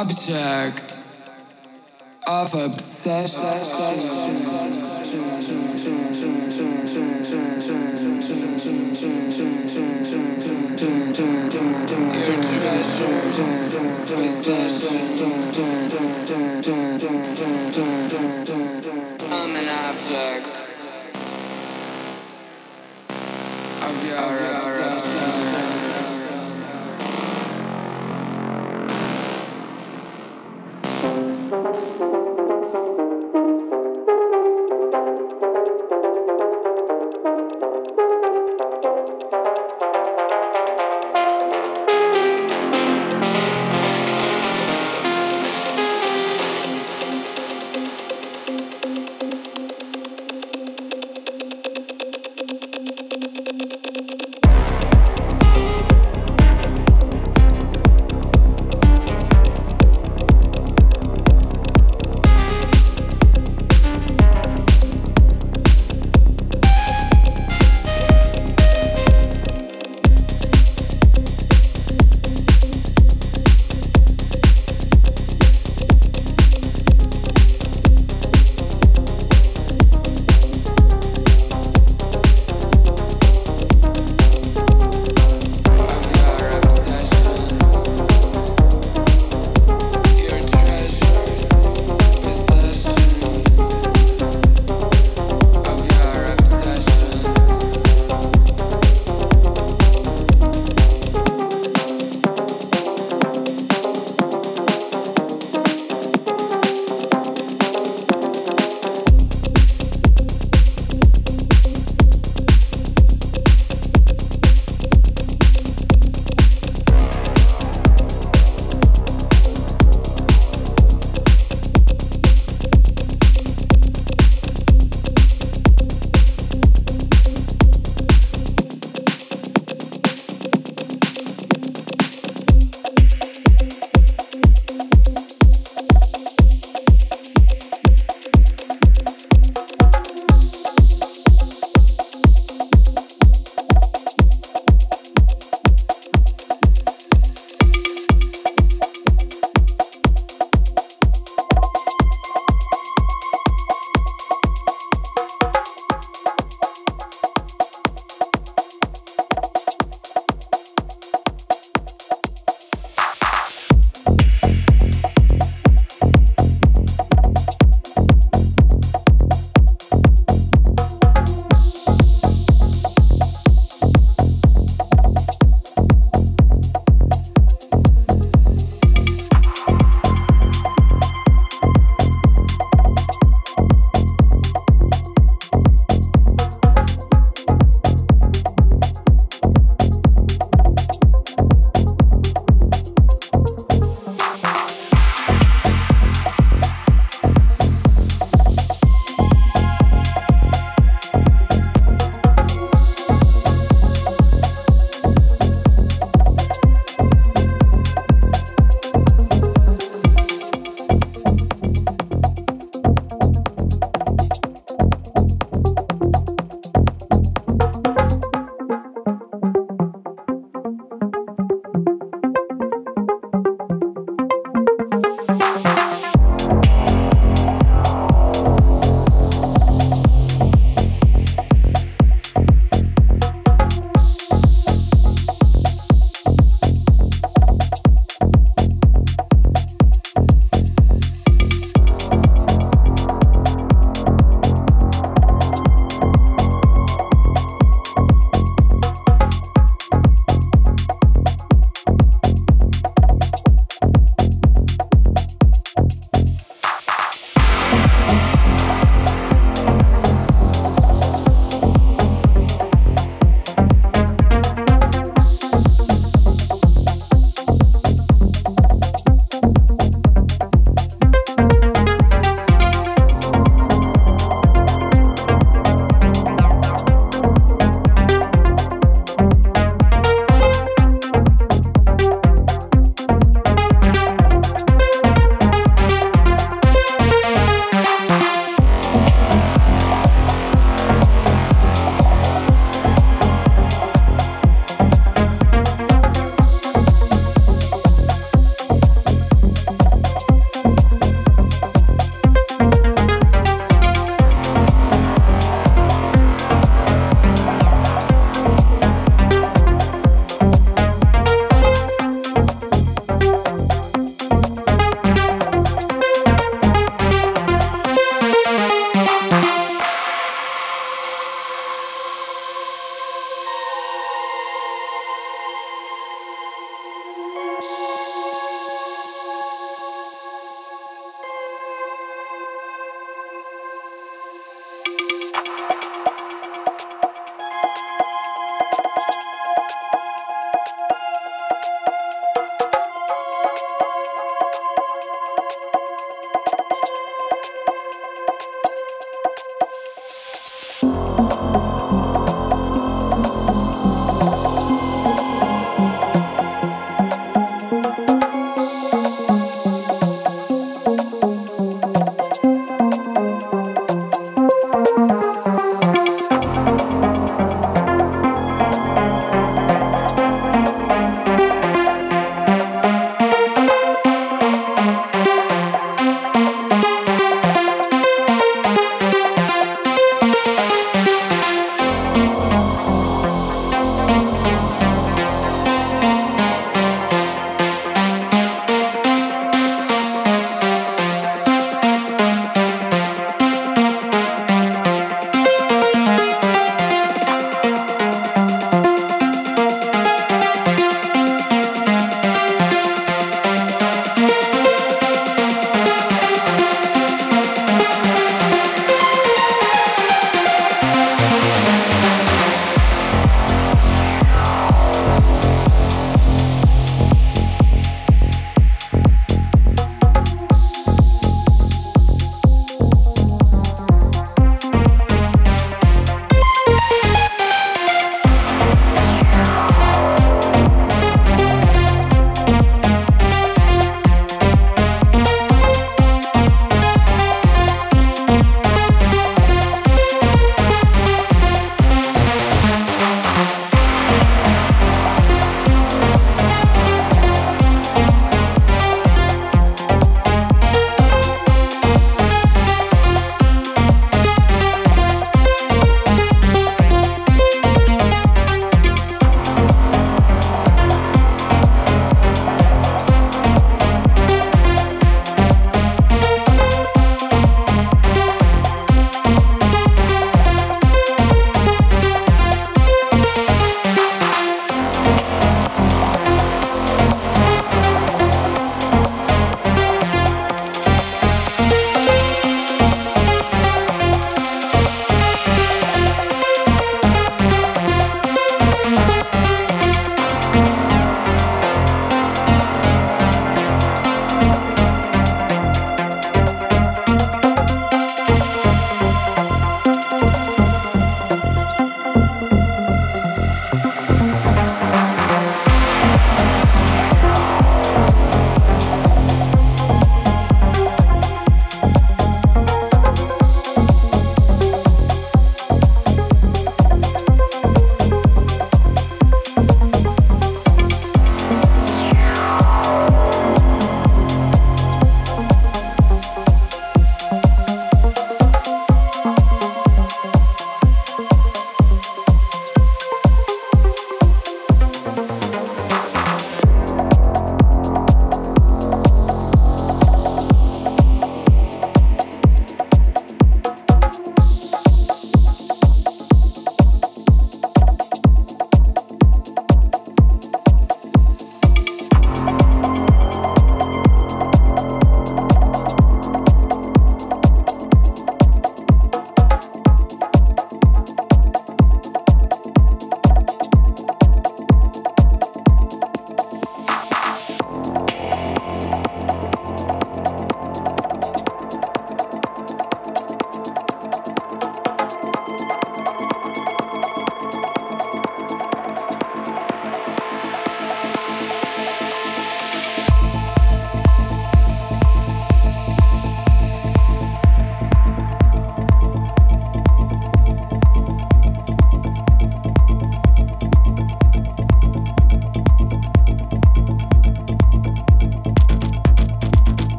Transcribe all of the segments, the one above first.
object of obsession. Your treasure, possession. I'm an object of your obsession.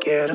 Get a